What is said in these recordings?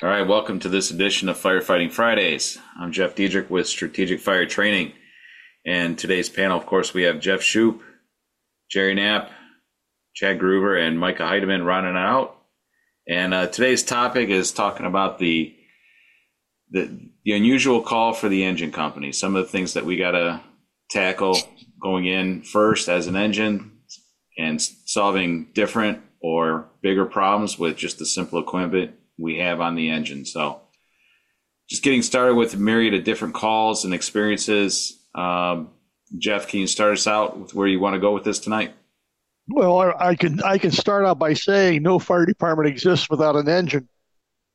All right, welcome to this edition of Firefighting Fridays. I'm Jeff Diedrich with Strategic Fire Training. And today's panel, of course, we have Jeff Shupe, Jerry Knapp, Chad Gruber, and Micah Heideman rounding it out. And today's topic is talking about the unusual call for the engine company, some of the things that we got to tackle going in first as an engine and solving different or bigger problems with just the simple equipment we have on the engine. So just getting started with a myriad of different calls and experiences. Jeff, can you start us out with where you want to go with this tonight? Well, I can start out by saying no fire department exists without an engine.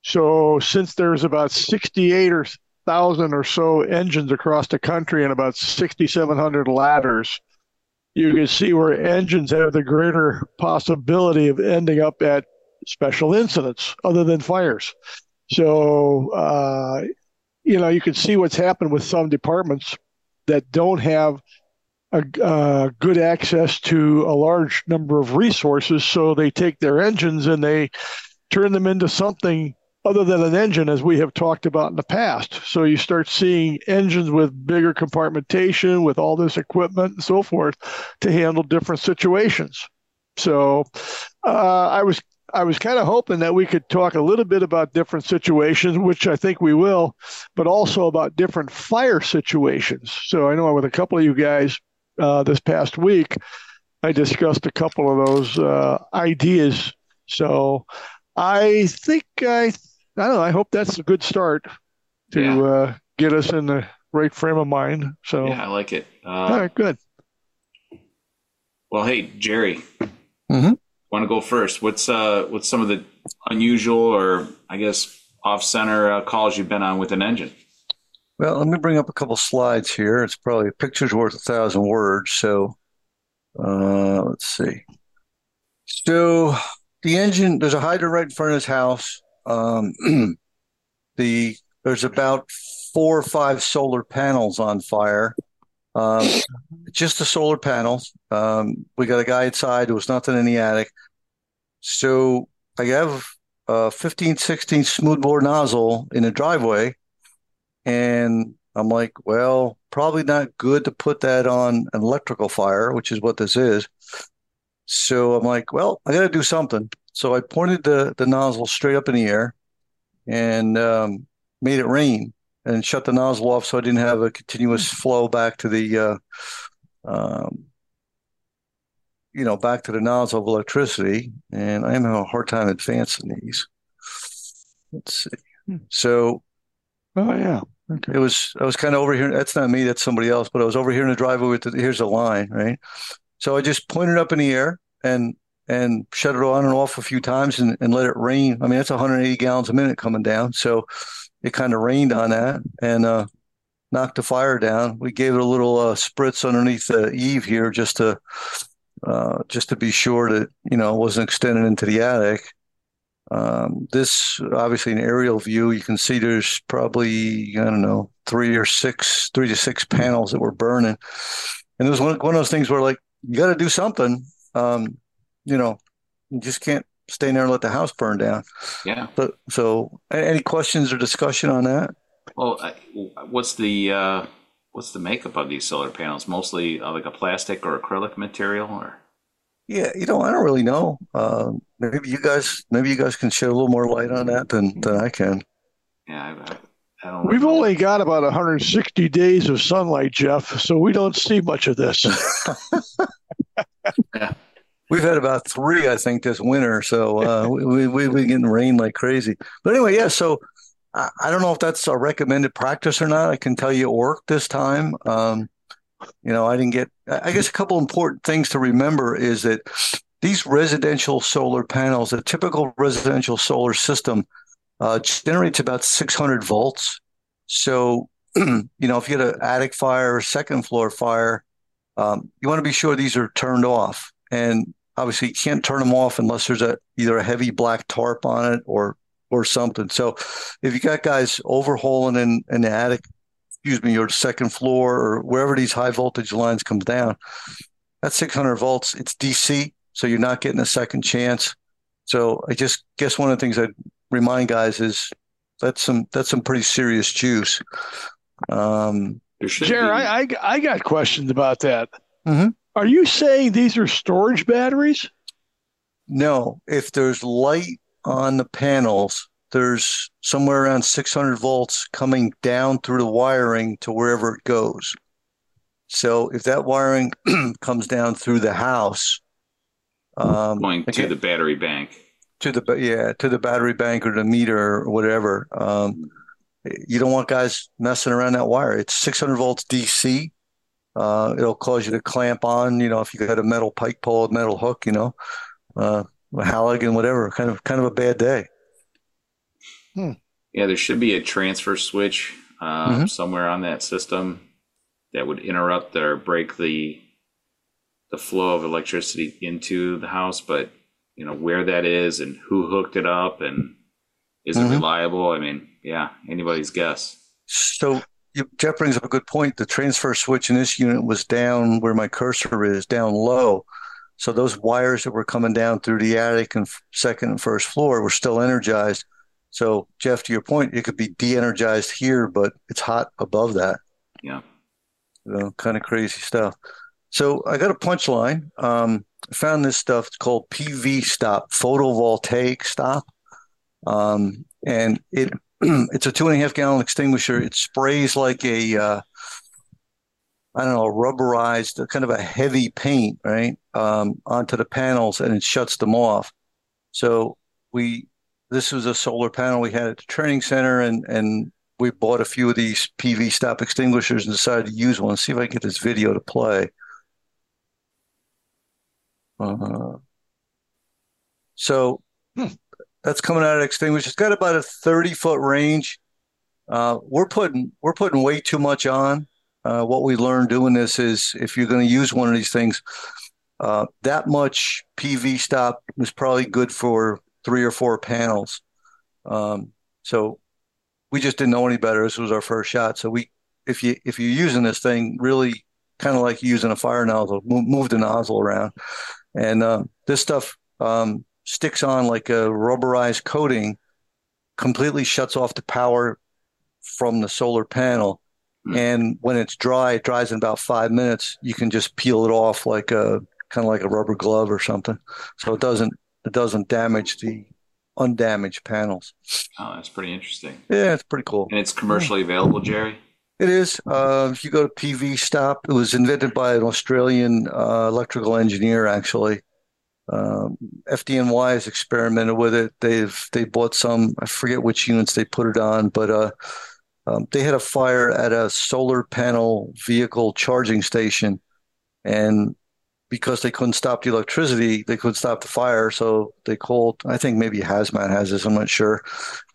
So since there's about 68,000 or so engines across the country and about 6,700 ladders, you can see where engines have the greater possibility of ending up at special incidents other than fires. So, you can see what's happened with some departments that don't have good access to a large number of resources. So they take their engines and they turn them into something other than an engine, as we have talked about in the past. So you start seeing engines with bigger compartmentation, with all this equipment and so forth to handle different situations. So I was kind of hoping that we could talk a little bit about different situations, which I think we will, but also about different fire situations. So I know with a couple of you guys this past week, I discussed a couple of those ideas. So I think I don't know. I hope that's a good start to get us in the right frame of mind. So yeah, I like it. All right, good. Well, hey, Jerry. Mm-hmm. Want to go first? What's some of the unusual or I guess off-center calls you've been on with an engine? Well, let me bring up a couple slides here. It's probably a picture's worth 1,000 words. So let's see. So the engine, there's a hydrant right in front of his house. There's about 4 or 5 solar panels on fire. Just the solar panels. We got a guy inside. There was nothing in the attic. So I have a 15/16 smoothbore nozzle in the driveway, and I'm like, well, probably not good to put that on an electrical fire, which is what this is. So I'm like, well, I got to do something. So I pointed the nozzle straight up in the air and made it rain and shut the nozzle off so I didn't have a continuous flow back to the back to the nozzle of electricity. And I am having a hard time advancing these. Let's see. So, oh yeah, okay. I was kind of over here. That's not me. That's somebody else. But I was over here in the driveway with here's the line, right? So I just pointed up in the air and shut it on and off a few times and let it rain. I mean, that's 180 gallons a minute coming down. So it kind of rained on that and knocked the fire down. We gave it a little spritz underneath the eave here just to be sure that, it wasn't extended into the attic. This, obviously, an aerial view. You can see there's probably, I don't know, three to six panels that were burning. And it was one of those things where, like, you got to do something. You just can't stay in there and let the house burn down. Yeah. But so, any questions or discussion on that? Well, what's the makeup of these solar panels? Mostly like a plastic or acrylic material, or? Yeah, I don't really know. Maybe you guys can shed a little more light on that than I can. Yeah. I don't know. We've only got about 160 days of sunlight, Jeff, so we don't see much of this. Yeah. We've had about 3, I think, this winter, so we've been getting rain like crazy. But anyway, yeah, so I don't know if that's a recommended practice or not. I can tell you it worked this time. I guess a couple important things to remember is that these residential solar panels, a typical residential solar system generates about 600 volts. So, if you had an attic fire or second floor fire, you want to be sure these are turned off. And obviously, you can't turn them off unless there's either a heavy black tarp on it or something. So if you got guys overhauling in the attic, your second floor or wherever these high voltage lines come down, that's 600 volts. It's DC, so you're not getting a second chance. So I guess one of the things I remind guys is That's some pretty serious juice. Jerry, I got questions about that. Mm-hmm. Are you saying these are storage batteries? No. If there's light on the panels, there's somewhere around 600 volts coming down through the wiring to wherever it goes. So if that wiring comes down through the house, going to the battery bank, to the battery bank or the meter or whatever, you don't want guys messing around that wire. It's 600 volts DC. It'll cause you to clamp on, if you got a metal pike pole, a metal hook, a Halligan, whatever, kind of a bad day. Yeah, there should be a transfer switch somewhere on that system that would interrupt or break the flow of electricity into the house. But, where that is and who hooked it up and is it reliable? I mean, yeah, anybody's guess. So Jeff brings up a good point. The transfer switch in this unit was down where my cursor is, down low. So those wires that were coming down through the attic and second and first floor were still energized. So, Jeff, to your point, it could be de-energized here, but it's hot above that. Yeah. Kind of crazy stuff. So I got a punchline. I found this stuff. It's called PV Stop, photovoltaic stop. And it's a 2.5 gallon extinguisher. It sprays like a rubberized, kind of a heavy paint, right, onto the panels, and it shuts them off. So this was a solar panel we had at the training center, and we bought a few of these PV Stop extinguishers and decided to use one. Let's see if I can get this video to play. That's coming out of the extinguisher. It's got about a 30-foot range. We're putting way too much on. What we learned doing this is if you're going to use one of these things, that much PV Stop is probably good for 3 or 4 panels. So we just didn't know any better. This was our first shot. So if you're using this thing, really kind of like using a fire nozzle, move the nozzle around. And this stuff sticks on like a rubberized coating, completely shuts off the power from the solar panel. Mm-hmm. And when it's dry, it dries in about 5 minutes. You can just peel it off like a rubber glove or something. So it doesn't damage the undamaged panels. Oh, that's pretty interesting. Yeah, it's pretty cool. And it's commercially available, Jerry? It is. If you go to PV Stop, it was invented by an Australian electrical engineer, actually. FDNY has experimented with it. They bought some. I forget which units they put it on, but they had a fire at a solar panel vehicle charging station, and because they couldn't stop the electricity, they couldn't stop the fire. So they called. I think maybe Hazmat has this. I'm not sure.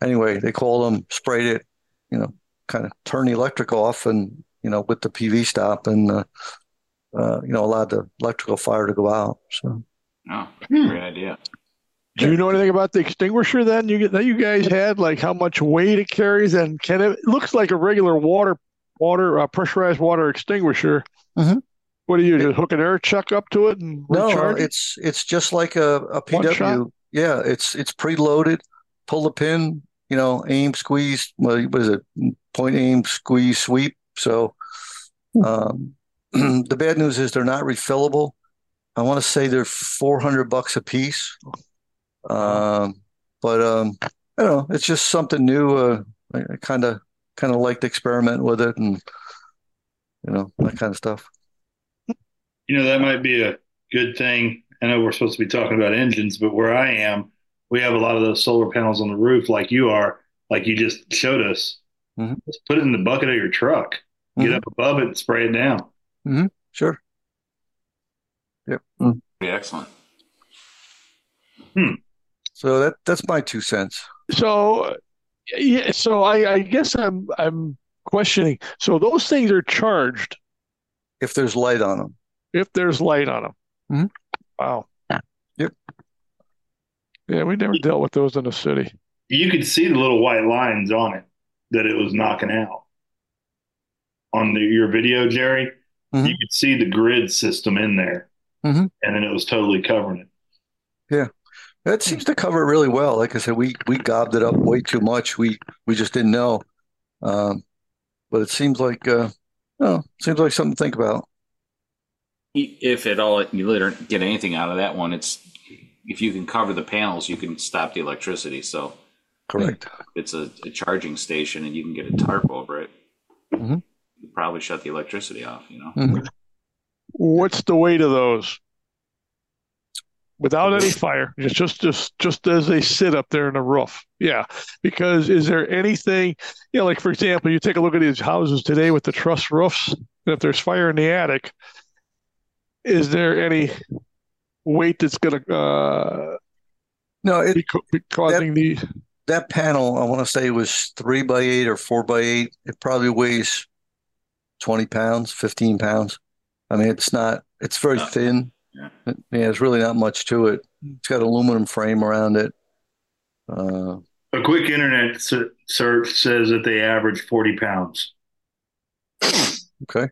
Anyway, they called them, sprayed it, kind of turned the electric off, and with the PV Stop, and allowed the electrical fire to go out. So. Oh, great idea. Do you know anything about the extinguisher then that you guys had, like how much weight it carries? And it looks like a regular water pressurized water extinguisher. Mm-hmm. What do you do, hook an air chuck up to it and recharge it? It's just like a PW. Yeah, it's preloaded. Pull the pin, aim, squeeze. Well, what is it? Point, aim, squeeze, sweep. So the bad news is they're not refillable. I want to say they're $400 a piece, but I don't know. It's just something new. I kind of like to experiment with it, and that kind of stuff. That might be a good thing. I know we're supposed to be talking about engines, but where I am, we have a lot of those solar panels on the roof, like you are, like you just showed us. Mm-hmm. Just put it in the bucket of your truck, get up above it, and spray it down. Mm-hmm. Sure. Yep. Yeah, excellent. So that's my 2 cents. So, yeah. So I guess I'm questioning. So those things are charged if there's light on them. Mm-hmm. Wow. Yep. Yeah, we never dealt with those in the city. You could see the little white lines on it that it was knocking out on your video, Jerry. Mm-hmm. You could see the grid system in there. Mm-hmm. And then it was totally covering it. Yeah. That seems to cover it really well. Like I said, we gobbed it up way too much. We just didn't know. But it seems like seems like something to think about. If at all you later get anything out of that one, it's if you can cover the panels, you can stop the electricity. So correct. It's a charging station and you can get a tarp over it. Mm-hmm. You probably shut the electricity off, you know. Mm-hmm. What's the weight of those? Without any fire, just as they sit up there in the roof. Yeah, because is there anything, you know, like, for example, you take a look at these houses today with the truss roofs, and if there's fire in the attic, is there any weight that's going to be causing the... That panel, I want to say, was 3 by 8 or 4 by 8. It probably weighs 20 pounds, 15 pounds. I mean, it's very thin. Yeah, there's really not much to it. It's got an aluminum frame around it. A quick internet search says that they average 40 pounds. Okay.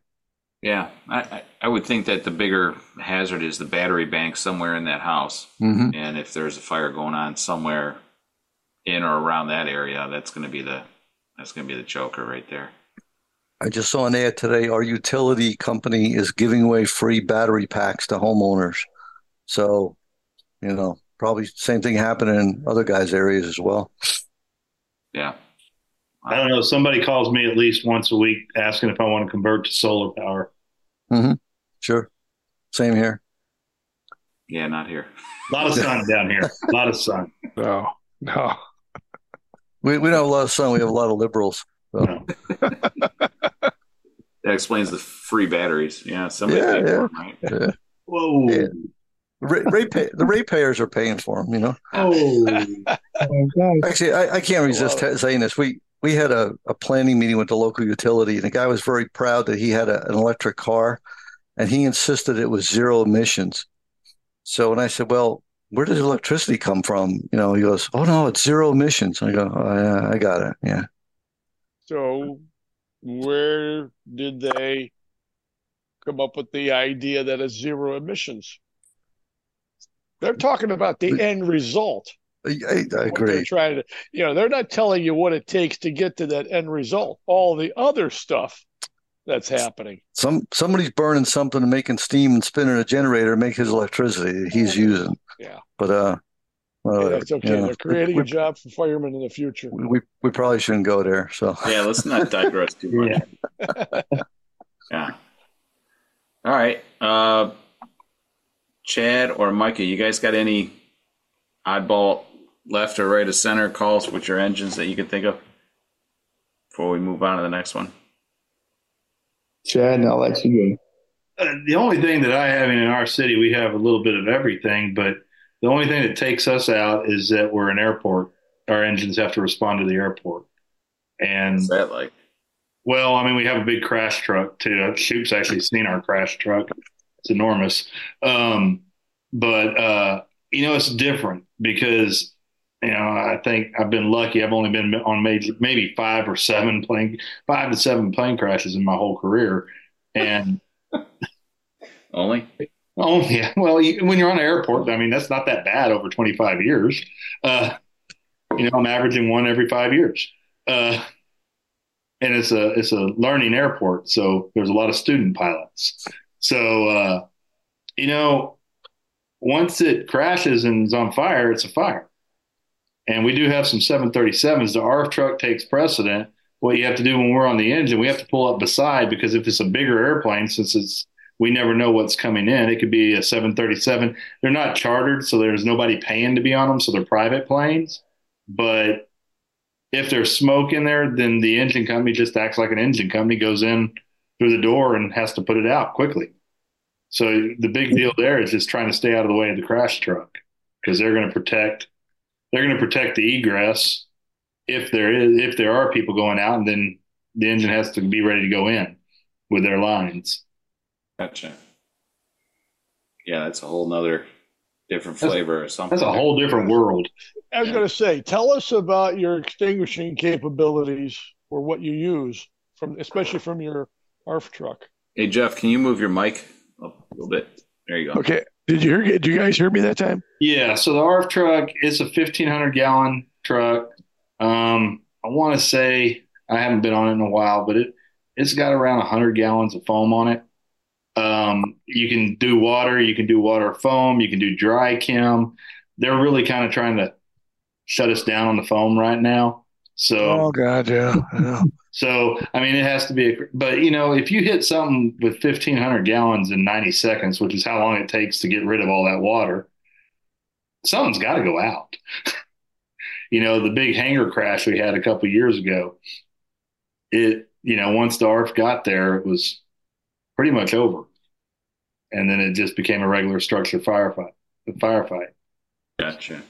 Yeah, I would think that the bigger hazard is the battery bank somewhere in that house. Mm-hmm. And if there's a fire going on somewhere in or around that area, that's going to be the choker right there. I just saw an ad today. Our utility company is giving away free battery packs to homeowners. So, you know, probably same thing happening in other guys' areas as well. Yeah. I don't know. Somebody calls me at least once a week asking if I want to convert to solar power. Mm-hmm. Sure. Same here. Yeah, not here. A lot of sun down here. A lot of sun. No. We don't have a lot of sun. We have a lot of liberals. So. No. That explains the free batteries. Yeah, somebody paid for them, right? Yeah. Whoa. Yeah. The ratepayers are paying for them, you know. Oh. Actually, I can't resist saying this. We had a planning meeting with the local utility, and the guy was very proud that he had an electric car, and he insisted it was zero emissions. So when I said, well, where does electricity come from? You know, he goes, oh, no, it's zero emissions. And I go, oh, yeah, I got it, yeah. So where did they come up with the idea that it's zero emissions? They're talking about the end result. I agree. They're trying to, you know, they're not telling you what it takes to get to that end result. All the other stuff that's happening. Somebody's burning something and making steam and spinning a generator to make his electricity that he's using. Yeah. But that's okay. They're creating a job for firemen in the future. We probably shouldn't go there. So yeah, let's not digress too much. Yeah. All right, Chad or Micah, you guys got any oddball left or right of center calls with your engines that you can think of before we move on to the next one? Chad, I'll let you go. The only thing that I have in our city, we have a little bit of everything, but the only thing that takes us out is that we're an airport. Our engines have to respond to the airport. And what's that like? Well, I mean, we have a big crash truck too. Shupe's actually seen our crash truck. It's enormous. You know, it's different because, you know, I think I've been lucky. I've only been on maybe 5 to 7 plane crashes in my whole career. And only? Oh, yeah. Well, when you're on an airport, I mean, that's not that bad over 25 years. You know, I'm averaging one every 5 years. And it's a learning airport, so there's a lot of student pilots. So, you know, once it crashes and is on fire, it's a fire. And we do have some 737s. The ARFF truck takes precedent. What you have to do when we're on the engine, we have to pull up beside because if it's a bigger airplane, since we never know what's coming in. It could be a 737. They're not chartered, so there's nobody paying to be on them, so they're private planes. But if there's smoke in there, then the engine company just acts like an engine company, goes in through the door and has to put it out quickly. So the big deal there is just trying to stay out of the way of the crash truck because they're going to protect the egress if there are people going out, and then the engine has to be ready to go in with their lines. Gotcha. Yeah, that's a whole nother different flavor or something. That's a whole different world. I was going to say, tell us about your extinguishing capabilities or what you use, especially from your ARFF truck. Hey, Jeff, can you move your mic up a little bit? There you go. Okay. Did you guys hear me that time? Yeah. So the RF truck is a 1,500 gallon truck. I want to say, I haven't been on it in a while, but it's got around 100 gallons of foam on it. You can do water, foam, you can do dry chem. They're really kind of trying to shut us down on the foam right now. So, oh God, yeah. Yeah. So, I mean, it has to be, but you know, if you hit something with 1,500 gallons in 90 seconds, which is how long it takes to get rid of all that water, something's got to go out. You know, the big hangar crash we had a couple of years ago, it, you know, once the ARF got there, it was pretty much over. And then it just became a regular structure firefight. Gotcha.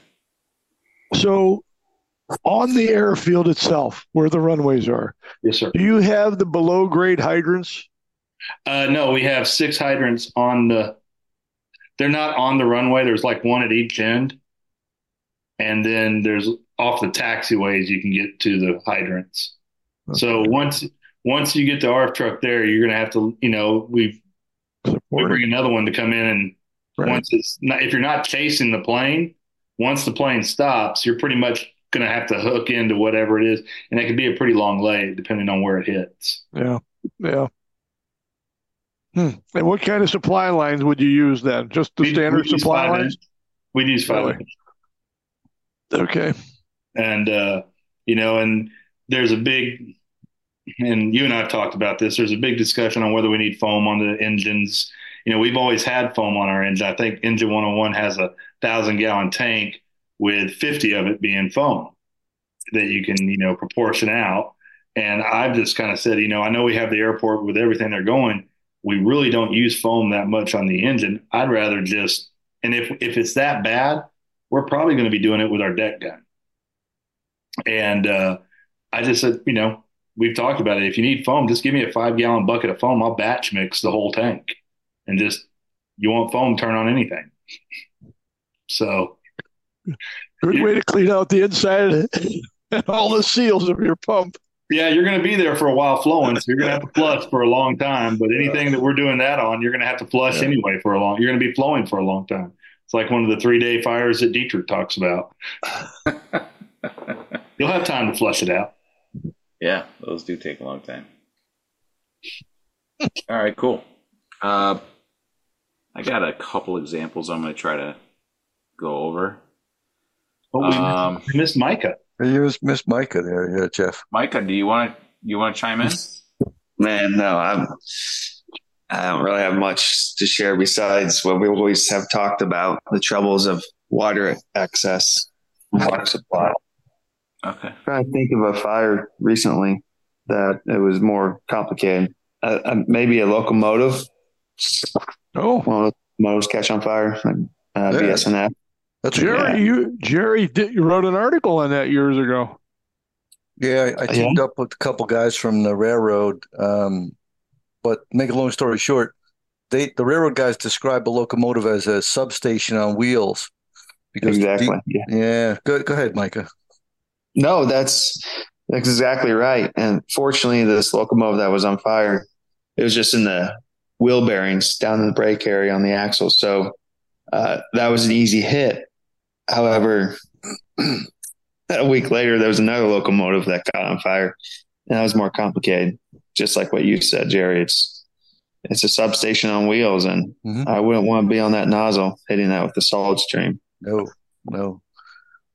So on the airfield itself, where the runways are, yes, sir. Do you have the below grade hydrants? No, we have 6 hydrants on the, they're not on the runway. There's like one at each end. And then there's off the taxiways, you can get to the hydrants. Okay. So once you get the RF truck there, you're going to have to, you know, we bring another one to come in. And right. Once it's not, if you're not chasing the plane, once the plane stops, you're pretty much going to have to hook into whatever it is. And it could be a pretty long lay depending on where it hits. Yeah. Yeah. Hmm. And what kind of supply lines would you use then? Just the standard supply lines? We'd use 5 inch. Okay. And, you know, and there's a big, and you and I have talked about this, there's a big discussion on whether we need foam on the engines. You know, we've always had foam on our engine. I think Engine 101 has a 1,000-gallon tank with 50 of it being foam that you can, you know, proportion out. And I've just kind of said, you know, I know we have the airport with everything they're going. We really don't use foam that much on the engine. I'd rather just, and if it's that bad, we're probably going to be doing it with our deck gun. And I just said, you know, we've talked about it. If you need foam, just give me a 5-gallon bucket of foam. I'll batch mix the whole tank and just, you want foam, turn on anything. So. Good way to clean out the inside and all the seals of your pump. Yeah, you're going to be there for a while flowing, so you're going to have to flush for a long time. But anything that we're doing that on, you're going to have to flush anyway for a long. You're going to be flowing for a long time. It's like one of the 3-day fires that Dietrich talks about. You'll have time to flush it out. Yeah, those do take a long time. All right, cool. I got a couple examples I'm going to try to go over. Oh, we missed Micah. You missed Micah there, yeah, Jeff. Micah, do you want to chime in? Man, no, I don't really have much to share besides what we always have talked about, the troubles of water access, water supply. Okay. I'm trying to think of a fire recently that it was more complicated. Maybe a locomotive. Oh. One of those catch on fire, like BSNF. That's Jerry, you wrote an article on that years ago. Yeah, I teamed up with a couple guys from the railroad, but make a long story short, the railroad guys describe a locomotive as a substation on wheels. Exactly. Go ahead, Micah. No, that's exactly right. And fortunately, this locomotive that was on fire, it was just in the wheel bearings down in the brake area on the axle. So that was an easy hit. However, a week later, there was another locomotive that caught on fire, and that was more complicated. Just like what you said, Jerry, it's a substation on wheels, and I wouldn't want to be on that nozzle hitting that with the solid stream. No.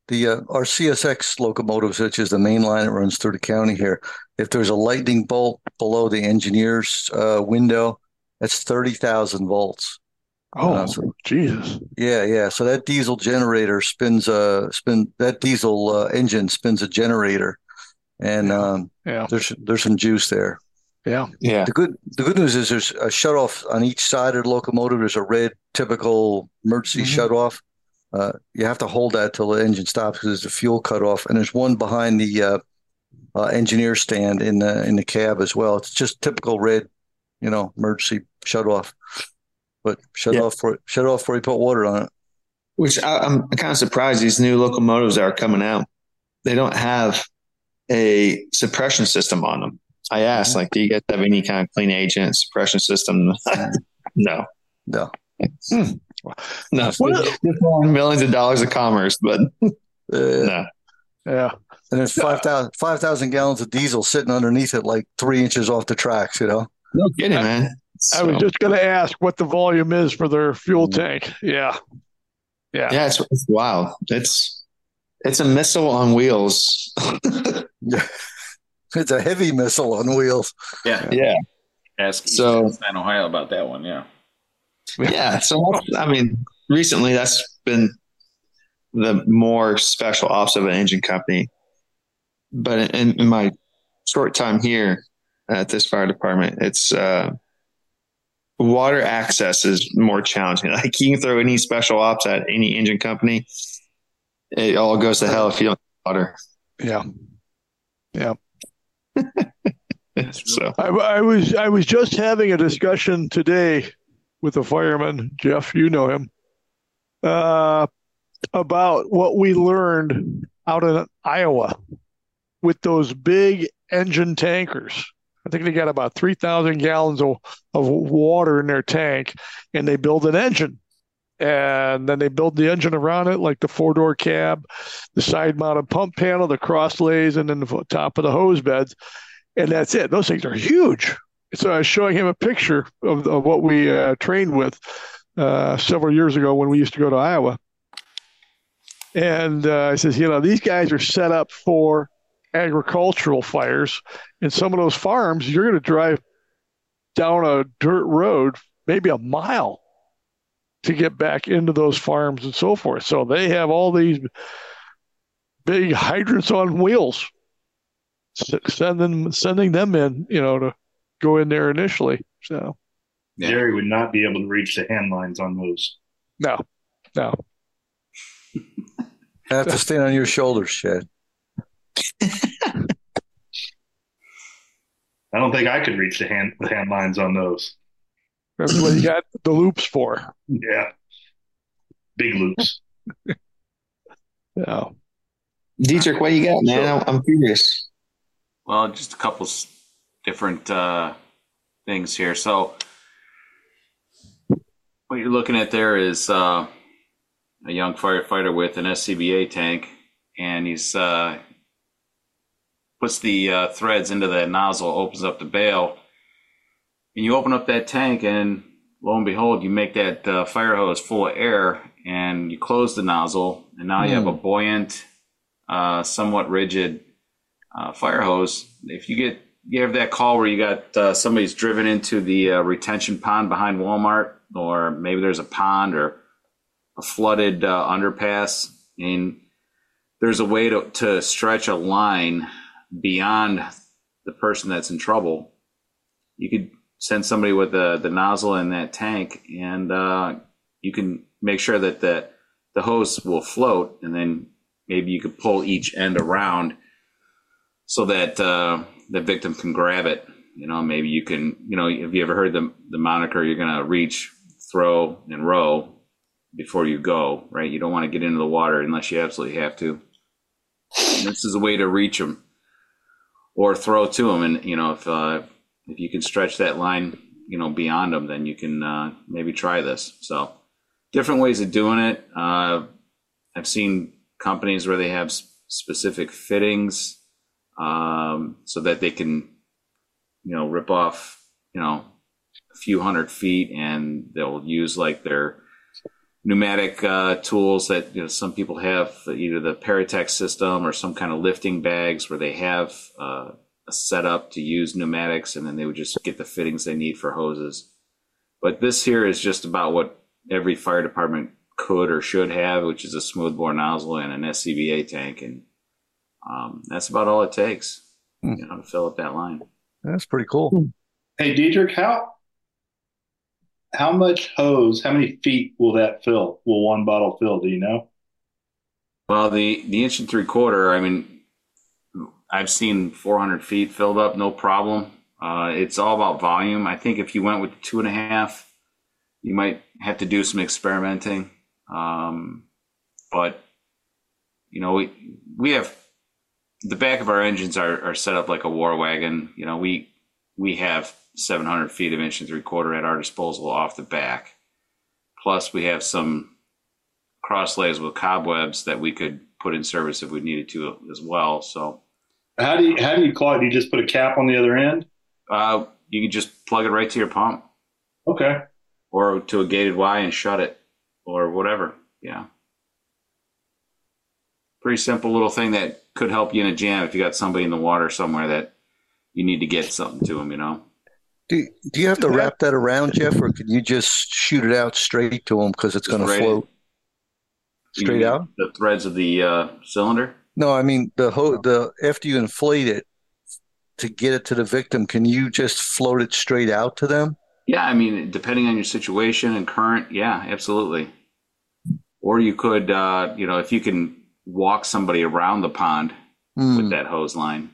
The our CSX locomotives, which is the main line that runs through the county here, if there's a lightning bolt below the engineer's window, that's 30,000 volts. Oh, Jesus. Yeah. So that diesel generator engine spins a generator, and there's some juice there. Yeah. The good news is there's a shutoff on each side of the locomotive. There's a red typical emergency shutoff. You have to hold that till the engine stops because there's a fuel cutoff, and there's one behind the engineer stand in the cab as well. It's just typical red, you know, emergency shutoff. But shut off before you put water on it. Which I'm kind of surprised these new locomotives that are coming out, they don't have a suppression system on them. I asked, do you guys have any kind of clean agent suppression system? No. No, millions of dollars of commerce, but no. Yeah. And there's 5,000 gallons of diesel sitting underneath it, like 3 inches off the tracks, you know? No kidding, man. I was just going to ask what the volume is for their fuel tank. Yeah. Yeah. Yeah. It's wild. It's a missile on wheels. It's a heavy missile on wheels. Yeah. Yeah. Ask Eastern Ohio about that one. Yeah. Yeah. So, I mean, recently that's been the more special ops of an engine company. But in my short time here at this fire department, it's water access is more challenging. Like, you can throw any special ops at any engine company. It all goes to hell if you don't have water. Yeah. Yeah. So I was just having a discussion today with a fireman, Jeff, you know him, about what we learned out in Iowa with those big engine tankers. I think they got about 3,000 gallons of water in their tank, and they build an engine. And then they build the engine around it, like the four-door cab, the side-mounted pump panel, the cross lays, and then the top of the hose beds. And that's it. Those things are huge. So I was showing him a picture of what we trained with several years ago when we used to go to Iowa. And I says, you know, these guys are set up for agricultural fires. And some of those farms, you're going to drive down a dirt road, maybe a mile, to get back into those farms and so forth. So they have all these big hydrants on wheels, sending them in, you know, to go in there initially. So Jerry would not be able to reach the hand lines on those. No. I have to stand on your shoulders, Chad. I don't think I could reach the hand lines on those. That's what you got the loops for. Yeah. Big loops. Yeah. Dietrich, what you got, man? Sure. I'm curious. Well, just a couple different things here. So what you're looking at there is a young firefighter with an SCBA tank, and he's puts the threads into that nozzle, opens up the bail, and you open up that tank, and lo and behold, you make that fire hose full of air, and you close the nozzle, and now you have a buoyant, somewhat rigid fire hose. If you have that call where you got somebody's driven into the retention pond behind Walmart, or maybe there's a pond or a flooded underpass, and there's a way to stretch a line beyond the person that's in trouble, you could send somebody with the nozzle in that tank, and you can make sure that the hose will float, and then maybe you could pull each end around so that the victim can grab it. You know, maybe you can, you know, have you ever heard the moniker, you're going to reach, throw, and row before you go, right? You don't want to get into the water unless you absolutely have to. And this is a way to reach them or throw to them. And, you know, if you can stretch that line, you know, beyond them, then you can maybe try this. So different ways of doing it. I've seen companies where they have specific fittings so that they can, you know, rip off, you know, a few hundred feet, and they'll use like their pneumatic tools that, you know, some people have, either the Paratech system or some kind of lifting bags where they have a setup to use pneumatics, and then they would just get the fittings they need for hoses. But this here is just about what every fire department could or should have, which is a smoothbore nozzle and an SCBA tank, and that's about all it takes, you know, to fill up that line. That's pretty cool. Hey, Diedrich, how much hose, how many feet will that fill? Will one bottle fill? Do you know? Well, the 1 3/4 inch, I mean, I've seen 400 feet filled up, no problem. It's all about volume. I think if you went with 2.5, you might have to do some experimenting. But, you know, we have, the back of our engines are set up like a war wagon. You know, we have 700 feet of 1 3/4 inch at our disposal off the back. Plus, we have some cross-lays with cobwebs that we could put in service if we needed to as well. So how do you clog? Do you just put a cap on the other end? You can just plug it right to your pump. Okay. Or to a gated Y and shut it or whatever. Yeah. Pretty simple little thing that could help you in a jam if you got somebody in the water somewhere that you need to get something to them, you know. Do you have to wrap that around, Jeff, or can you just shoot it out straight to them because it's going to float straight out? The threads of the cylinder? No, I mean after you inflate it to get it to the victim, can you just float it straight out to them? Yeah, I mean, depending on your situation and current, yeah, absolutely. Or you could, if you can walk somebody around the pond with that hose line,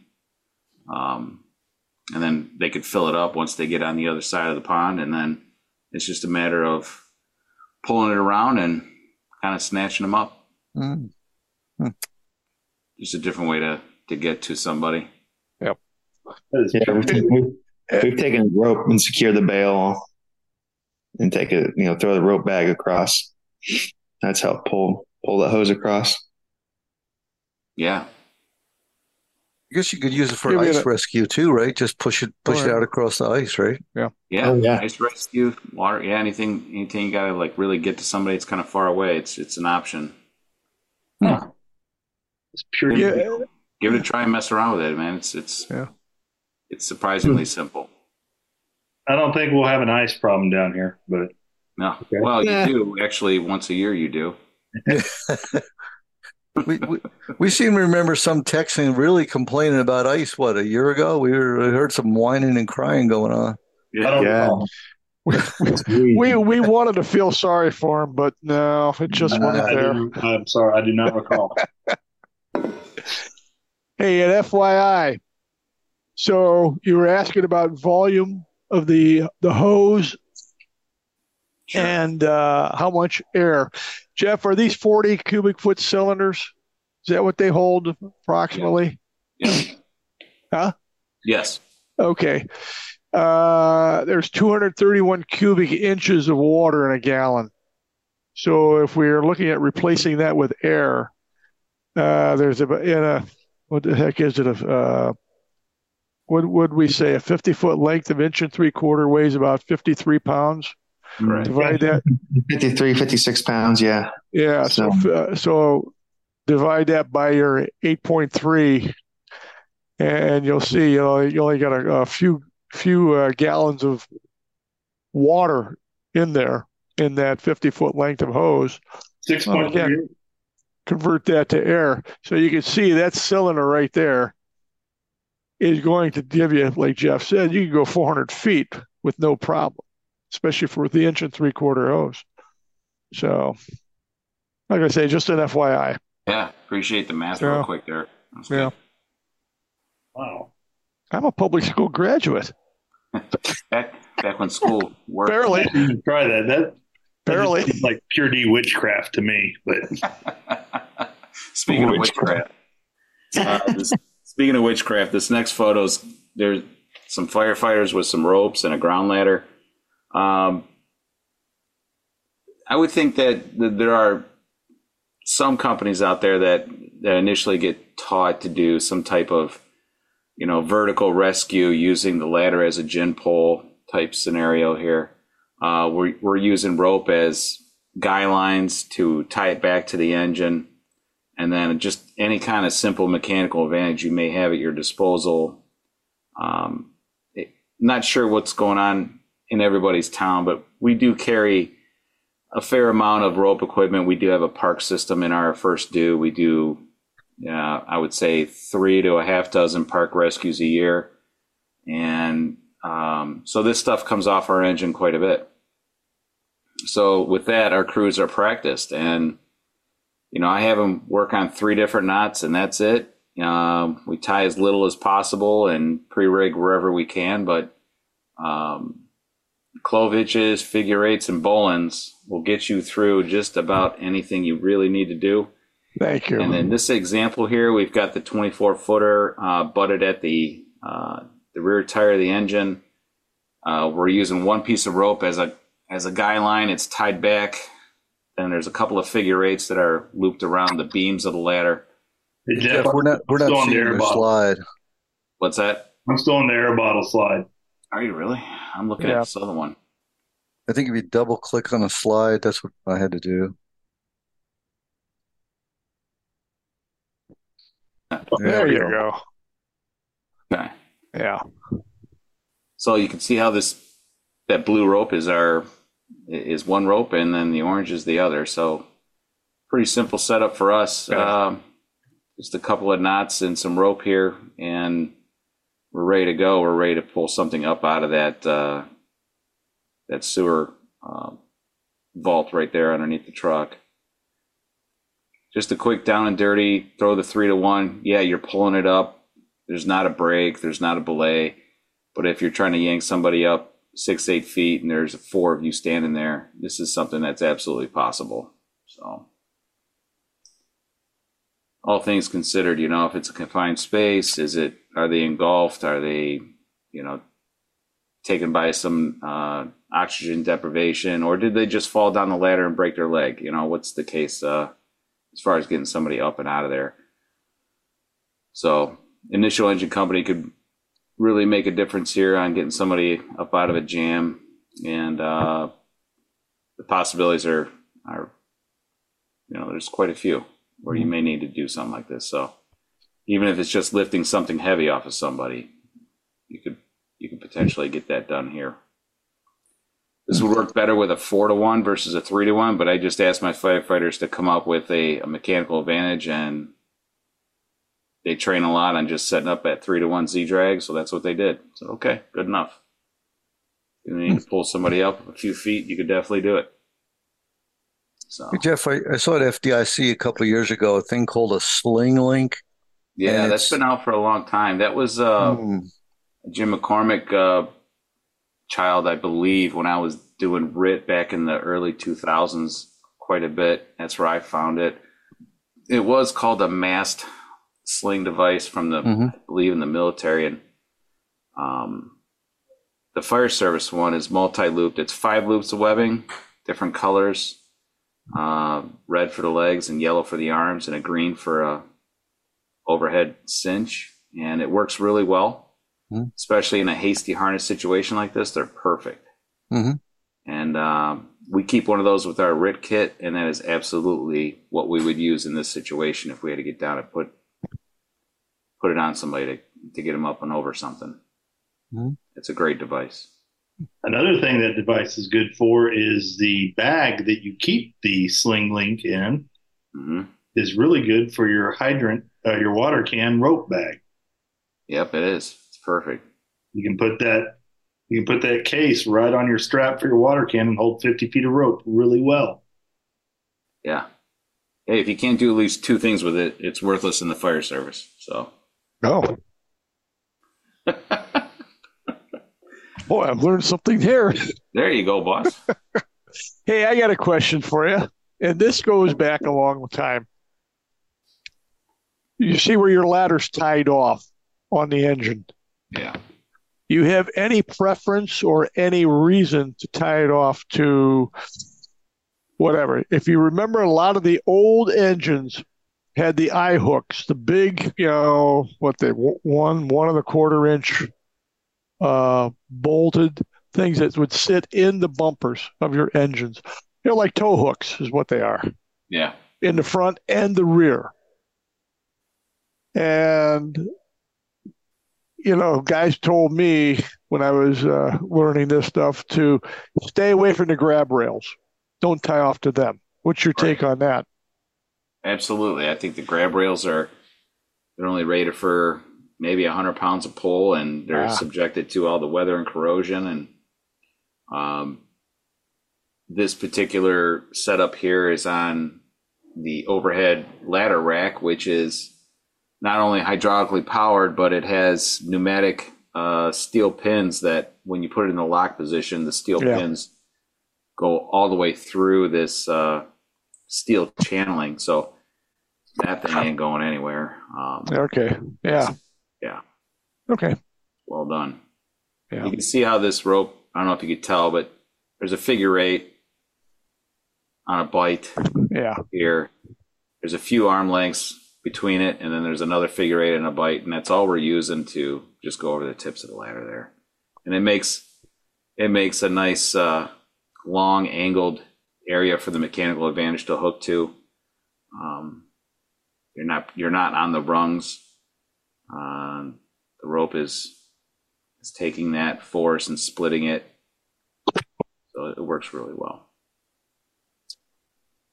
and then they could fill it up once they get on the other side of the pond, and then it's just a matter of pulling it around and kind of snatching them up. Mm. Mm. Just a different way to get to somebody. Yep. Yeah, we've taken a rope and secure the bale and take it, throw the rope bag across. That's how pull the hose across. Yeah. I guess you could use it for ice rescue too, right? Just push it out across the ice, right? Yeah. Yeah. Oh, yeah. Ice rescue, water. Yeah. Anything you got to really get to somebody that's kind of far away. It's an option. Yeah. It's pure. Yeah. Give it a try and mess around with it, man. It's surprisingly simple. I don't think we'll have an ice problem down here, but no. Okay. Well, you do actually once a year. You do. We seem to remember some Texan really complaining about ice. What, a year ago? We heard some whining and crying going on. Yeah. We wanted to feel sorry for him, but no, it just wasn't there. I'm sorry, I do not recall. Hey, and FYI, so you were asking about volume of the hose. Sure. And how much air. Jeff, are these 40 cubic foot cylinders? Is that what they hold approximately? Yeah. Huh? Yes. Okay. There's 231 cubic inches of water in a gallon. So if we're looking at replacing that with air, what would we say? A 50 foot length of inch and 3/4 weighs about 53 pounds. Right. Divide that 56 pounds. Yeah. Yeah. So divide that by your 8.3 and you'll see, you only got a few gallons of water in there in that 50 foot length of hose. 6.3. Convert that to air. So you can see that cylinder right there is going to give you, like Jeff said, you can go 400 feet with no problem. Especially for the inch and 3/4 hose. So, like I say, just an FYI. Yeah, appreciate the math real quick there. Yeah. Good. Wow. I'm a public school graduate. back when school worked. Barely. Try that. Barely. That like pure D witchcraft to me. But speaking of witchcraft, this next photo's there's some firefighters with some ropes and a ground ladder. I would think that there are some companies out there that initially get taught to do some type of, vertical rescue using the ladder as a gin pole type scenario here. We're using rope as guy lines to tie it back to the engine, and then just any kind of simple mechanical advantage you may have at your disposal. Not sure what's going on in everybody's town, but we do carry a fair amount of rope equipment. We do have a park system in our first due. We do, I would say 3 to 6 park rescues a year. And so this stuff comes off our engine quite a bit. So with that, our crews are practiced, and, I have them work on 3 different knots and that's it. We tie as little as possible and pre-rig wherever we can, but, clove hitches, figure eights, and bowlings will get you through just about anything you really need to do. Thank you. And then this example here, we've got the 24-footer butted at the rear tire of the engine. We're using one piece of rope as a as a guy line. It's tied back, and there's a couple of figure eights that are looped around the beams of the ladder. Hey, Jeff, we're not seeing your slide. What's that? I'm still on the air bottle slide. Are you really? I'm looking at this other one. I think if you double click on a slide, that's what I had to do. There you go. Okay. Yeah. So you can see how that blue rope is one rope, and then the orange is the other. So pretty simple setup for us. Yeah. Just a couple of knots and some rope here, and we're ready to go. We're ready to pull something up out of that sewer vault right there underneath the truck. Just a quick down and dirty, throw the 3-to-1. Yeah, you're pulling it up. There's not a break. There's not a belay. But if you're trying to yank somebody up 6-8 feet and there's 4 of you standing there, this is something that's absolutely possible. So all things considered, if it's a confined space, are they engulfed? Are they, taken by some oxygen deprivation? Or did they just fall down the ladder and break their leg? What's the case as far as getting somebody up and out of there? So initial engine company could really make a difference here on getting somebody up out of a jam. And the possibilities are, there's quite a few where you may need to do something like this. So even if it's just lifting something heavy off of somebody, you could potentially get that done here. This would work better with a 4-to-1 versus a 3-to-1, but I just asked my firefighters to come up with a mechanical advantage, and they train a lot on just setting up at 3-to-1 Z-drag, so that's what they did. So, okay, good enough. You need to pull somebody up a few feet, you could definitely do it. So. Hey, Jeff, I saw at FDIC a couple of years ago a thing called a sling link. Yeah, that's been out for a long time. That was Jim McCormick child, I believe, when I was doing RIT back in the early 2000s quite a bit. That's where I found it. It was called a mast sling device from the, I believe, in the military. And the fire service one is multi-looped. It's 5 loops of webbing, different colors, red for the legs and yellow for the arms and a green for a overhead cinch. And it works really well. Especially in a hasty harness situation like this, they're perfect. And we keep one of those with our RIT kit, and that is absolutely what we would use in this situation if we had to get down and put it on somebody to get them up and over something. It's a great device. Another thing that device is good for is the bag that you keep the sling link in is really good for your hydrant, your water can rope bag. Yep, it is. Perfect. You can put that case right on your strap for your water can and hold 50 feet of rope really well. Yeah. Hey, if you can't do at least 2 things with it, it's worthless in the fire service. So. Oh. Boy, I've learned something here. There you go, boss. Hey, I got a question for you, and this goes back a long time. You see where your ladder's tied off on the engine. Yeah. You have any preference or any reason to tie it off to whatever? If you remember, a lot of the old engines had the eye hooks, the big, 1.25-inch bolted things that would sit in the bumpers of your engines. They're like tow hooks is what they are. Yeah. In the front and the rear. And guys told me when I was learning this stuff to stay away from the grab rails. Don't tie off to them. What's your take on that? Absolutely. I think the grab rails they're only rated for maybe 100 pounds of pull, and they're subjected to all the weather and corrosion. And this particular setup here is on the overhead ladder rack, which is not only hydraulically powered, but it has pneumatic steel pins that when you put it in the lock position, the steel pins go all the way through this steel channeling. So that thing ain't going anywhere. Okay. Yeah. Yeah. Okay. Well done. Yeah. You can see how this rope, I don't know if you could tell, but There's a figure 8 on a bite. Yeah. Here. There's a few arm lengths between it, and then there's another figure 8 and a bite, and that's all we're using to just go over the tips of the ladder there. And it makes a nice long angled area for the mechanical advantage to hook to. You're not on the rungs. The rope is taking that force and splitting it, so it works really well.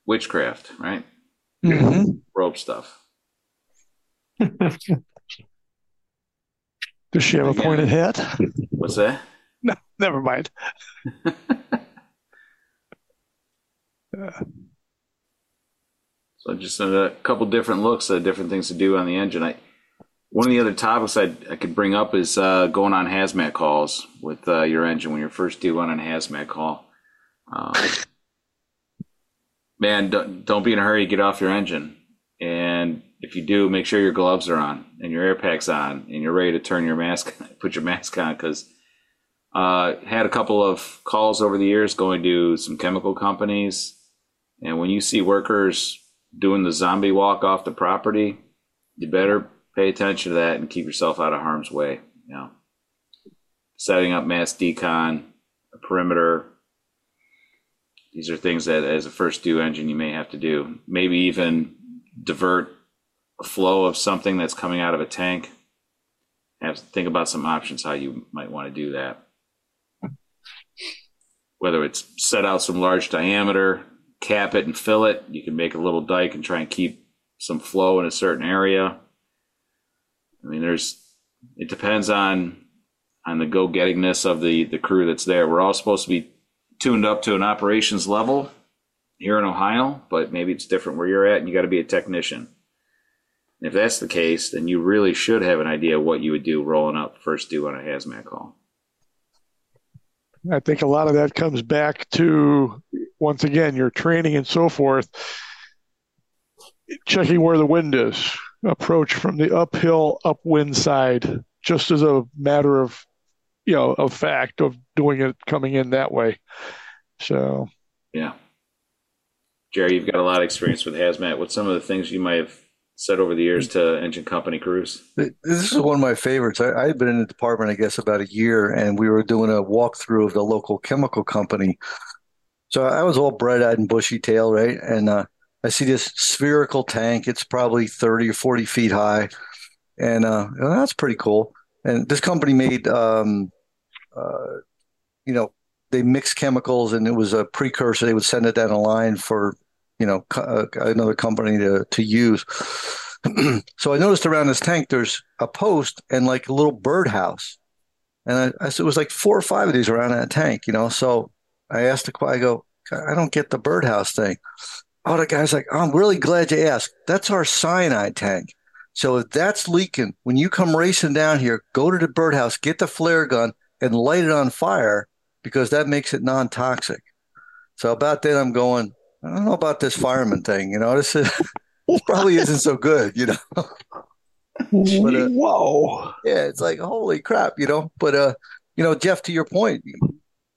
Witchcraft, right? Mm-hmm. Rope stuff. Does she have a pointed head? What's that? No, never mind. So just a couple different looks at different things to do on the engine. One of the other topics I could bring up is going on hazmat calls with your engine when you're first due on a hazmat call. Man, don't be in a hurry to get off your engine. And if you do, make sure your gloves are on and your air pack's on and you're ready to put your mask on, because had a couple of calls over the years going to some chemical companies. And when you see workers doing the zombie walk off the property, you better pay attention to that and keep yourself out of harm's way. You know, setting up mass decon, a perimeter. These are things that as a first due engine, you may have to do. Maybe even divert a flow of something that's coming out of a tank. Have to think about some options, how you might want to do that. Whether it's set out some large diameter, cap it and fill it. You can make a little dike and try and keep some flow in a certain area. I mean, it depends on the go-gettingness of the crew that's there. We're all supposed to be tuned up to an operations level here in Ohio, but maybe it's different where you're at, and you got to be a technician. And if that's the case, then you really should have an idea what you would do rolling up first due on a hazmat call. I think a lot of that comes back to, once again, your training and so forth, checking where the wind is. Approach from the uphill, upwind side, just as a matter of, of fact of doing it, coming in that way. So, yeah. Jerry, you've got a lot of experience with hazmat. What's some of the things you might have said over the years to engine company crews? This is one of my favorites. I had been in the department, I guess, about a year, and we were doing a walkthrough of the local chemical company. So I was all bright-eyed and bushy-tailed, right? And I see this spherical tank. It's probably 30 or 40 feet high. And that's pretty cool. And this company made, they mixed chemicals, and it was a precursor. They would send it down a line for, another company to use. So I noticed around this tank, there's a post and like a little birdhouse. And it was like 4 or 5 of these around that tank, So I asked I don't get the birdhouse thing. Oh, the guy's like, I'm really glad you asked. That's our cyanide tank. So if that's leaking, when you come racing down here, go to the birdhouse, get the flare gun, and light it on fire, because that makes it non-toxic. So about then I'm going, I don't know about this fireman thing. This probably isn't so good, But, whoa. Yeah, it's like, holy crap, But, Jeff, to your point,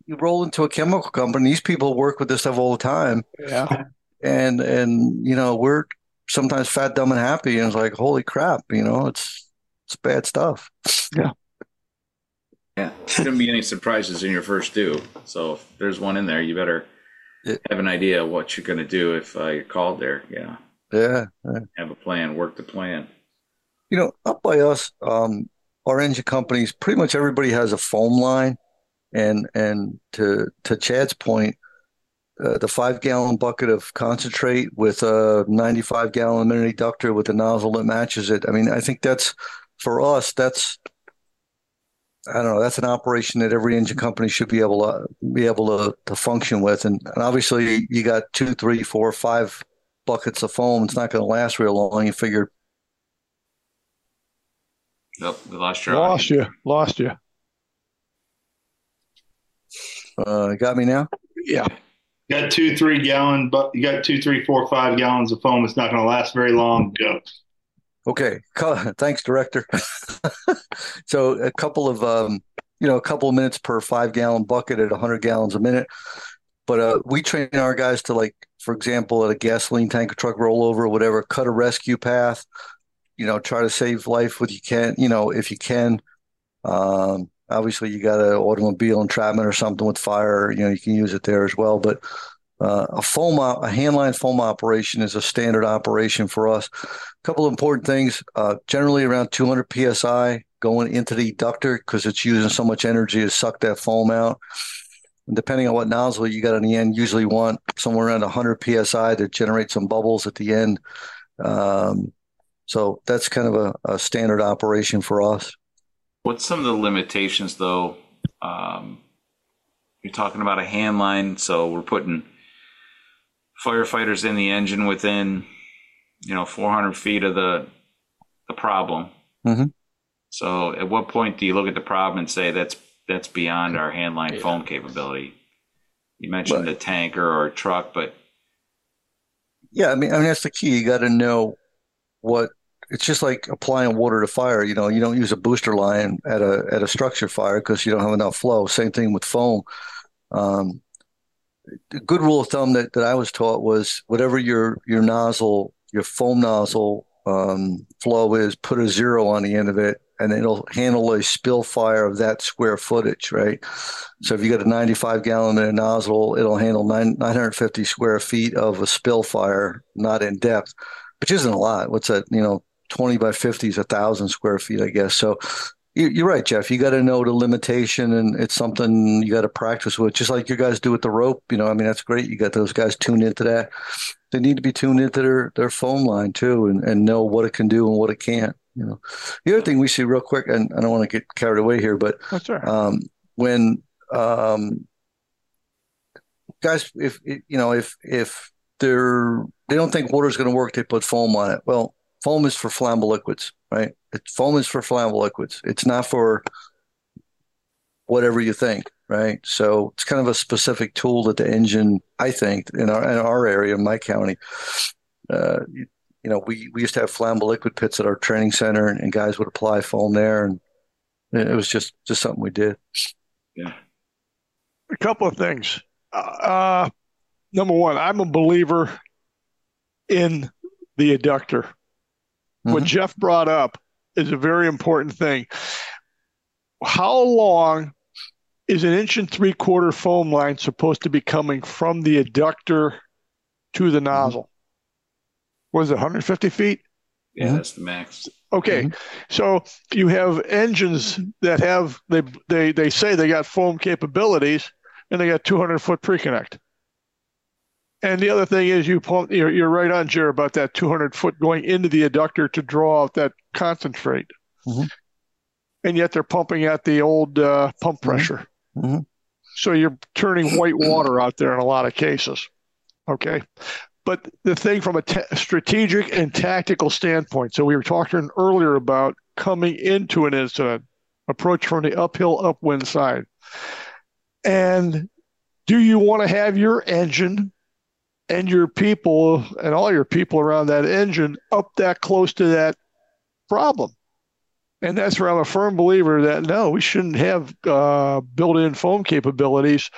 you roll into a chemical company. These people work with this stuff all the time. Yeah. And we're sometimes fat, dumb, and happy, and it's like, holy crap, it's bad stuff. Yeah. Shouldn't be any surprises in your first due. So if there's one in there, you better have an idea what you're going to do if you're called there. Yeah. Yeah. Have a plan. Work the plan. Up by us, our engine companies, pretty much everybody has a foam line, and to Chad's point. The 5-gallon bucket of concentrate with a 95-gallon minute adductor with a nozzle that matches it. I mean, I think that's, for us, that's an operation that every engine company should be able to function with. And obviously, you got 2, 3, 4, 5 buckets of foam. It's not going to last real long. You figure. Nope, we lost your audience. Lost you. Got me now? Yeah. Got 2, 3 gallon, but you got 2, 3, 4, 5 gallons of foam. It's not going to last very long. Go. Okay. Thanks, Director. So a couple of you know, a couple of minutes per 5 gallon bucket at 100 gallons a minute. But we train our guys to, like, for example, at a gasoline tanker truck rollover or whatever, cut a rescue path, you know, try to save life if you can, obviously, you got an automobile entrapment or something with fire, you know, you can use it there as well. But a hand-line foam operation is a standard operation for us. A couple of important things, generally around 200 PSI going into the ductor because it's using so much energy to suck that foam out. And depending on what nozzle you got on the end, usually want somewhere around 100 PSI to generate some bubbles at the end. So that's kind of a standard operation for us. What's some of the limitations, though? You're talking about a hand line, so we're putting firefighters in the engine within, 400 feet of the problem. Mm-hmm. So at what point do you look at the problem and say that's beyond our hand line foam capability? You mentioned a tanker or a truck, but. Yeah, I mean, that's the key. You got to know what. It's just like applying water to fire. You don't use a booster line at a structure fire because you don't have enough flow. Same thing with foam. A good rule of thumb that I was taught was whatever your nozzle, your foam nozzle flow is, put a zero on the end of it, and it'll handle a spill fire of that square footage, right? So if you got a 95-gallon nozzle, it'll handle 950 square feet of a spill fire, not in depth, which isn't a lot. What's that, 20 by 50 is 1,000 square feet, I guess. So you're right, Jeff. You got to know the limitation, and it's something you got to practice with, just like you guys do with the rope. That's great. You got those guys tuned into that. They need to be tuned into their foam line too and know what it can do and what it can't. The other thing we see real quick, and I don't want to get carried away here, but when guys, if they don't think water is going to work, they put foam on it. Well, foam is for flammable liquids, right? Foam is for flammable liquids. It's not for whatever you think, right? So it's kind of a specific tool that the engine, I think, in our area, in my county, we used to have flammable liquid pits at our training center, and guys would apply foam there, and it was just something we did. Yeah. A couple of things. Number one, I'm a believer in the adductor. What Jeff brought up is a very important thing. How long is an 1 3/4 foam line supposed to be coming from the adductor to the nozzle? Was it 150 feet? Yeah, that's the max. Okay. So you have engines that have, they say they got foam capabilities, and they got 200-foot pre-connect. And the other thing is you're right on, Jer, about that 200-foot going into the adductor to draw out that concentrate. And yet they're pumping at the old pump pressure. So you're turning white water out there in a lot of cases. Okay. But the thing from a strategic and tactical standpoint, so we were talking earlier about coming into an incident, approach from the uphill, upwind side. And do you want to have your engine and your people and all your people around that engine up that close to that problem? And that's where I'm a firm believer that, no, we shouldn't have built-in foam capabilities.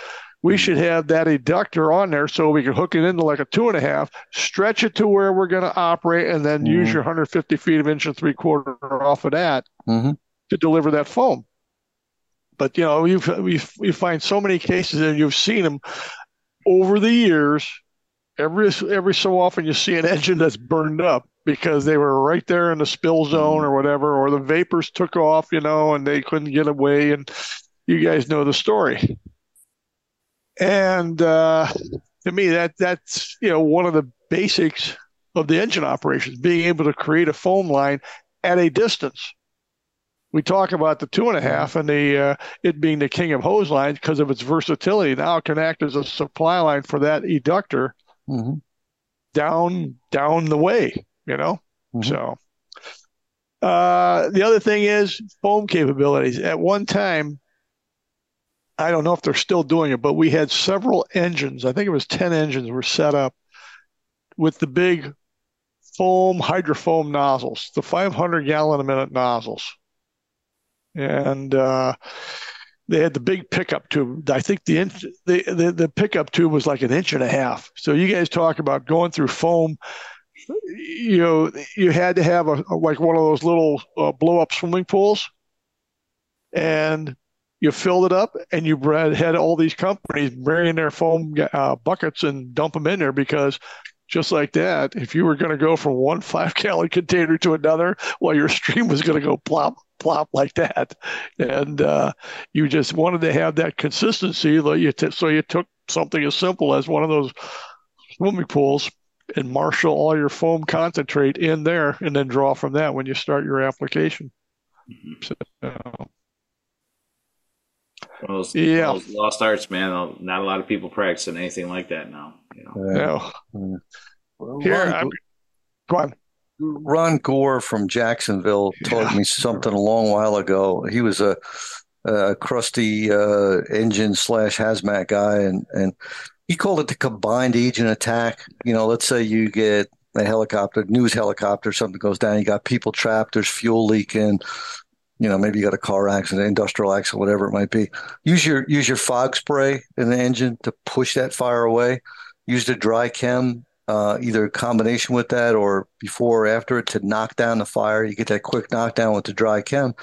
We should have that adductor on there so we can hook it into like a 2.5, stretch it to where we're going to operate, and then use your 150 feet of 1 3/4 off of that to deliver that foam. But, you find so many cases, and you've seen them over the years. Every so often you see an engine that's burned up because they were right there in the spill zone or whatever, or the vapors took off, and they couldn't get away. And you guys know the story. And to me, that's, one of the basics of the engine operations, being able to create a foam line at a distance. We talk about the 2.5 and it being the king of hose lines because of its versatility. Now it can act as a supply line for that adductor. Down the way, So the other thing is foam capabilities. At one time, I don't know if they're still doing it, but we had several engines. I think it was 10 engines were set up with the big foam, hydrofoam nozzles, the 500-gallon-a-minute nozzles. And they had the big pickup tube. I think the pickup tube was like an inch and a half. So you guys talk about going through foam. You know, you had to have a like one of those little blow-up swimming pools, and you filled it up, and you had all these companies bringing their foam buckets and dump them in there, because just like that, if you were going to go from 1 5-gallon container to another, well, your stream was going to go plop, plop like that. And you just wanted to have that consistency. So you took something as simple as one of those swimming pools and marshal all your foam concentrate in there, and then draw from that when you start your application. Mm-hmm. So, those lost arts, man. Not a lot of people practicing anything like that now. You know? Yeah. Well, go on. Ron Gore from Jacksonville told me something a long while ago. He was a crusty engine / hazmat guy, and he called it the combined agent attack. You know, let's say you get a helicopter, news helicopter, something goes down, you got people trapped, there's fuel leaking. You know, maybe you got a car accident, industrial accident, whatever it might be. Use your fog spray in the engine to push that fire away. Use the dry chem, either a combination with that or before or after it, to knock down the fire. You get that quick knockdown with the dry chem.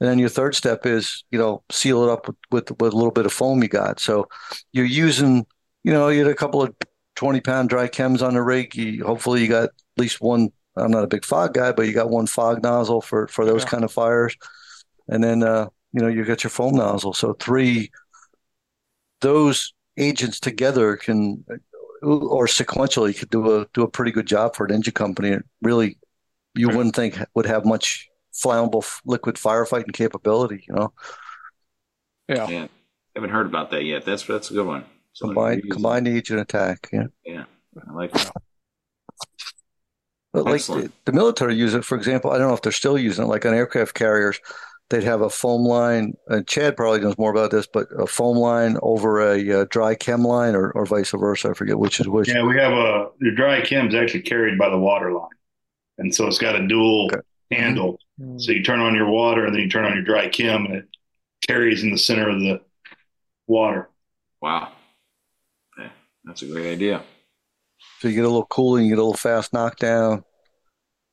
And then your third step is, you know, seal it up with a little bit of foam you got. So you're using, you know, you had a couple of 20-pound dry chems on the rig. Hopefully you got at least one. I'm not a big fog guy, but you got one fog nozzle for those kind of fires. And then, you know, you got your foam nozzle. So those agents together can, or sequentially, could do a pretty good job for an engine company. It really, you wouldn't think would have much flammable liquid firefighting capability, you know? Yeah. Haven't heard about that yet. That's a good one. So combined agent attack. Yeah. Yeah. I like that. But like the military use it, for example. I don't know if they're still using it. Like on aircraft carriers, they'd have a foam line. And Chad probably knows more about this, but a foam line over a dry chem line or vice versa. I forget which is which. Yeah, we have the dry chem is actually carried by the water line. And so it's got a dual handle. Mm-hmm. So you turn on your water and then you turn on your dry chem, and it carries in the center of the water. Wow. Yeah, that's a great idea. So you get a little cooling, you get a little fast knockdown,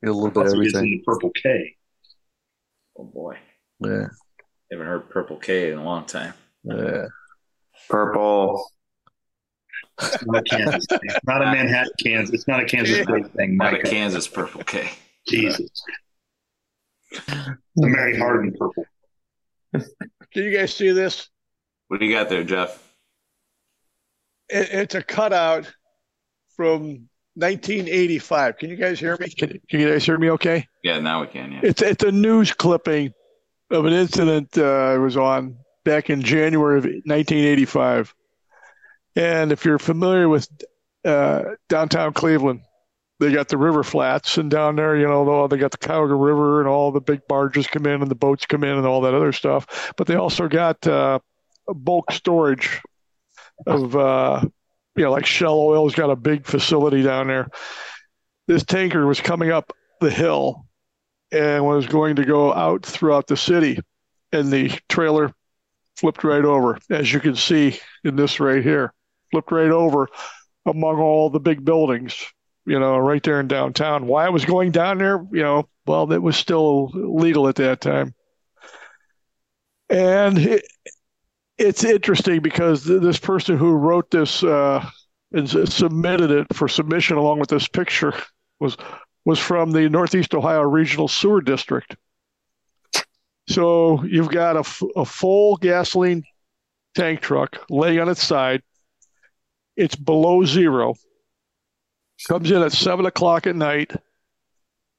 you get a little bit of everything. It's in the Purple K. Oh, boy. Yeah. Haven't heard Purple K in a long time. Yeah. Purple. It's not a Kansas thing. It's not a Manhattan, Kansas. It's not a Kansas thing. Not a Kansas Purple K. Jesus. It's a Mary Harden Purple. Do you guys see this? What do you got there, Jeff? It's a cutout from 1985. Can you guys hear me? Can you guys hear me okay? Yeah, now we can, yeah. It's a news clipping of an incident I was on back in January of 1985. And if you're familiar with downtown Cleveland, they got the river flats, and down there, you know, they got the Cuyahoga River, and all the big barges come in and the boats come in and all that other stuff. But they also got bulk storage of you know, like Shell Oil's got a big facility down there. This tanker was coming up the hill and was going to go out throughout the city, and the trailer flipped right over, as you can see in this right here. Flipped right over among all the big buildings, you know, right there in downtown. Why I was going down there, you know, well, that was still legal at that time. And it's interesting because this person who wrote this and submitted it for submission along with this picture was from the Northeast Ohio Regional Sewer District. So you've got a full gasoline tank truck laying on its side. It's below zero. Comes in at 7 o'clock at night.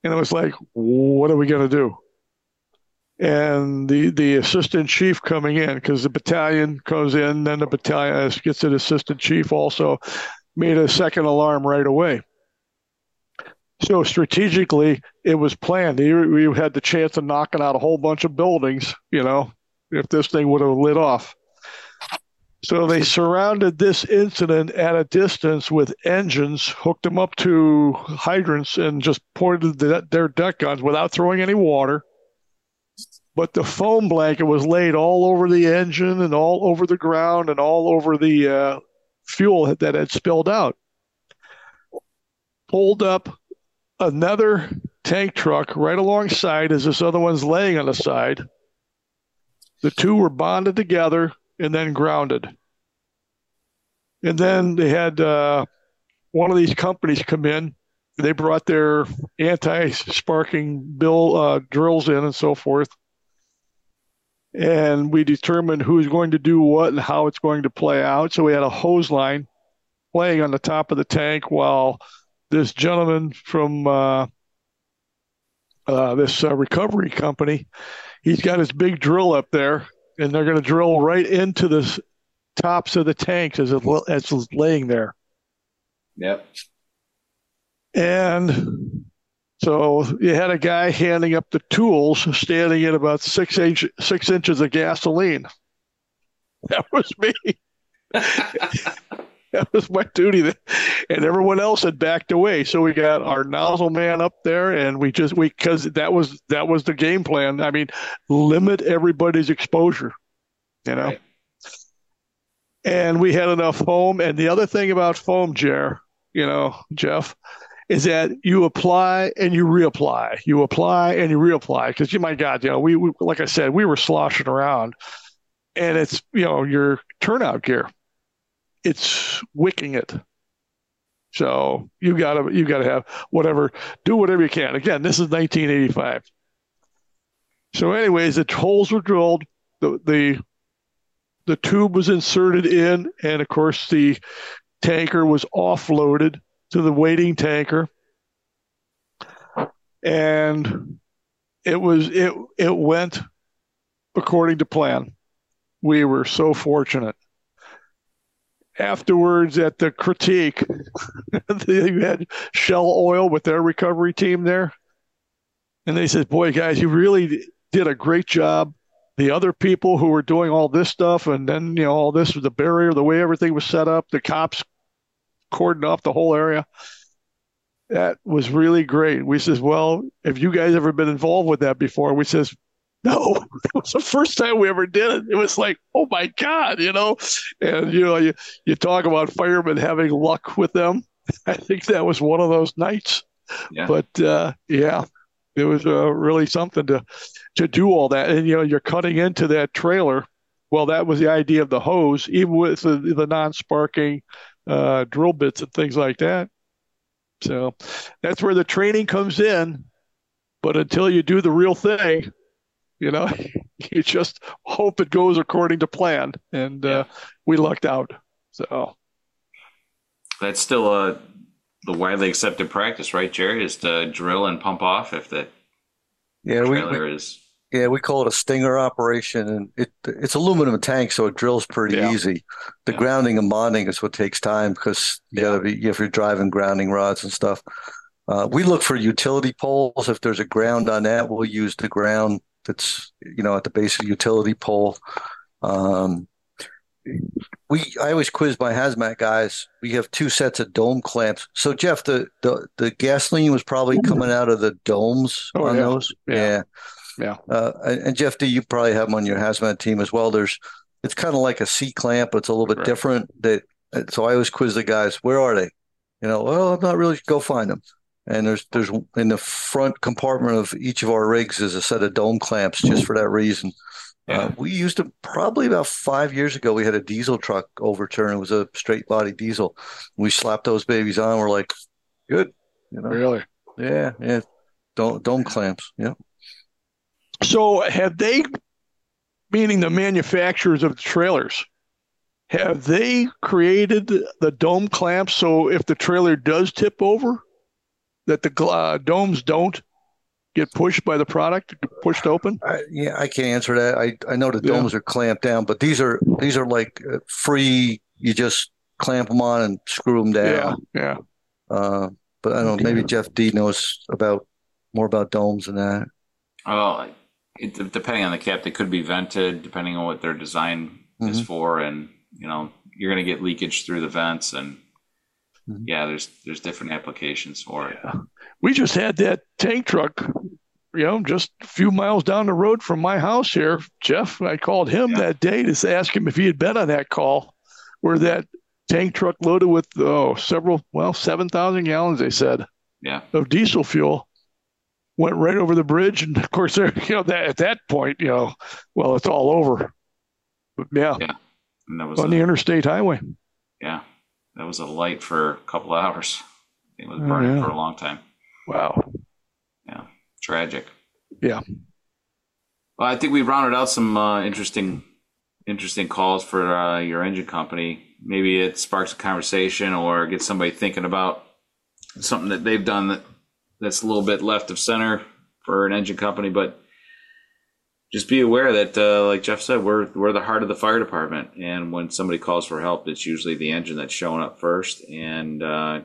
And it was like, what are we going to do? And the assistant chief coming in, because the battalion comes in, then the battalion gets an assistant chief also, made a second alarm right away. So strategically, it was planned. We had the chance of knocking out a whole bunch of buildings, you know, if this thing would have lit off. So they surrounded this incident at a distance with engines, hooked them up to hydrants, and just pointed their deck guns without throwing any water. But the foam blanket was laid all over the engine and all over the ground and all over the fuel that had spilled out. Pulled up another tank truck right alongside as this other one's laying on the side. The two were bonded together and then grounded. And then they had one of these companies come in. They brought their anti-sparking drills in and so forth. And we determined who's going to do what and how it's going to play out. So we had a hose line playing on the top of the tank while this gentleman from this recovery company, he's got his big drill up there, and they're going to drill right into the tops of the tanks as it's laying there. Yep. And so you had a guy handing up the tools, standing at about 6 inches of gasoline. That was me. That was my duty. And everyone else had backed away. So we got our nozzle man up there, and because that was the game plan. I mean, limit everybody's exposure, you know. Right. And we had enough foam. And the other thing about foam, Jeff, is that you apply and you reapply. You apply and you reapply because, my God, we like I said, we were sloshing around. And it's, your turnout gear. It's wicking it. So you gotta have do whatever you can. Again, this is 1985. So anyways, the holes were drilled. The tube was inserted in, and of course the tanker was offloaded to the waiting tanker, and it went according to plan. We were so fortunate. Afterwards, at the critique, they had Shell Oil with their recovery team there, and they said, "Boy, guys, you really did a great job. The other people who were doing all this stuff, and then all this was the barrier, the way everything was set up, the cops cordoned off the whole area. That was really great." We says, "Well, have you guys ever been involved with that before?" We says, "No, it was the first time we ever did it." It was like, oh my God, And you talk about firemen having luck with them. I think that was one of those nights. Yeah. But it was really something to do all that. And you're cutting into that trailer. Well, that was the idea of the hose, even with the non-sparking drill bits and things like that. So that's where the training comes in. But until you do the real thing, you just hope it goes according to plan, and we lucked out. So that's still the widely accepted practice, right, Jerry? Is to drill and pump off if the trailer is. Yeah, we call it a stinger operation, and it's aluminum tank, so it drills pretty easy. The grounding and bonding is what takes time because if you're driving grounding rods and stuff, we look for utility poles. If there's a ground on that, we'll use the ground. It's at the base of the utility pole. I always quiz my hazmat guys. We have two sets of dome clamps. So Jeff, the gasoline was probably coming out of the domes those. Yeah. And Jeff D, you probably have them on your hazmat team as well. It's kind of like a C clamp, but it's a little bit different. So I always quiz the guys. Where are they? I'm not really. Go find them. And there's in the front compartment of each of our rigs is a set of dome clamps just for that reason. Yeah. We used them probably about 5 years ago. We had a diesel truck overturn. It was a straight body diesel. We slapped those babies on. We're like, good. Really? Yeah. Yeah. Dome clamps. Yeah. So have they, meaning the manufacturers of the trailers, have they created the dome clamps so if the trailer does tip over, that the domes don't get pushed by the product, pushed open? I can't answer that. I know the domes are clamped down, but these are like free. You just clamp them on and screw them down. Yeah, yeah. But I don't know. Maybe Jeff D knows more about domes than that. Well, depending on the cap, they could be vented, depending on what their design is for, and you're going to get leakage through the vents and. Yeah, there's different applications for it. We just had that tank truck you know, just a few miles down the road from my house here, Jeff. I called him that day to ask him if he had been on that call where that tank truck loaded with, 7,000 gallons, they said, of diesel fuel went right over the bridge. And of course, there, you know, that, at that point, you know, well, it's all over. But and that was on the interstate highway. Yeah. That was a light for a couple of hours. It was burning for a long time. Wow. Yeah. Tragic. Yeah. Well, I think we rounded out some interesting calls for your engine company. Maybe it sparks a conversation or gets somebody thinking about something that they've done that's a little bit left of center for an engine company. But just be aware that, like Jeff said, we're the heart of the fire department. And when somebody calls for help, it's usually the engine that's showing up first. And you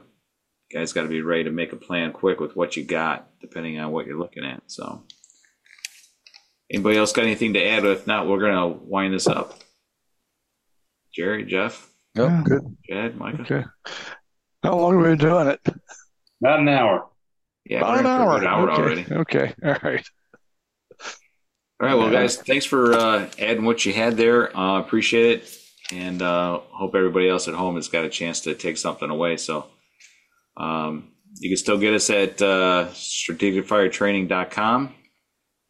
guys got to be ready to make a plan quick with what you got, depending on what you're looking at. So anybody else got anything to add? If not, we're going to wind this up. Jerry, Jeff? Oh, good. Chad, Micah? Okay. How long have we been doing it? About an hour. Yeah, about an hour. Already. Okay. All right. All right, well, guys, thanks for adding what you had there. Appreciate it, and hope everybody else at home has got a chance to take something away. So you can still get us at strategicfiretraining.com.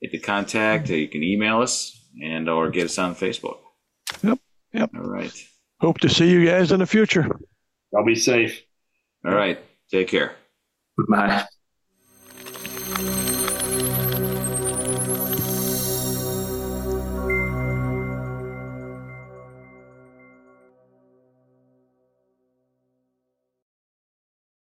Hit the contact. You can email us and or get us on Facebook. Yep. All right. Hope to see you guys in the future. Y'all be safe. All right. Take care. Bye.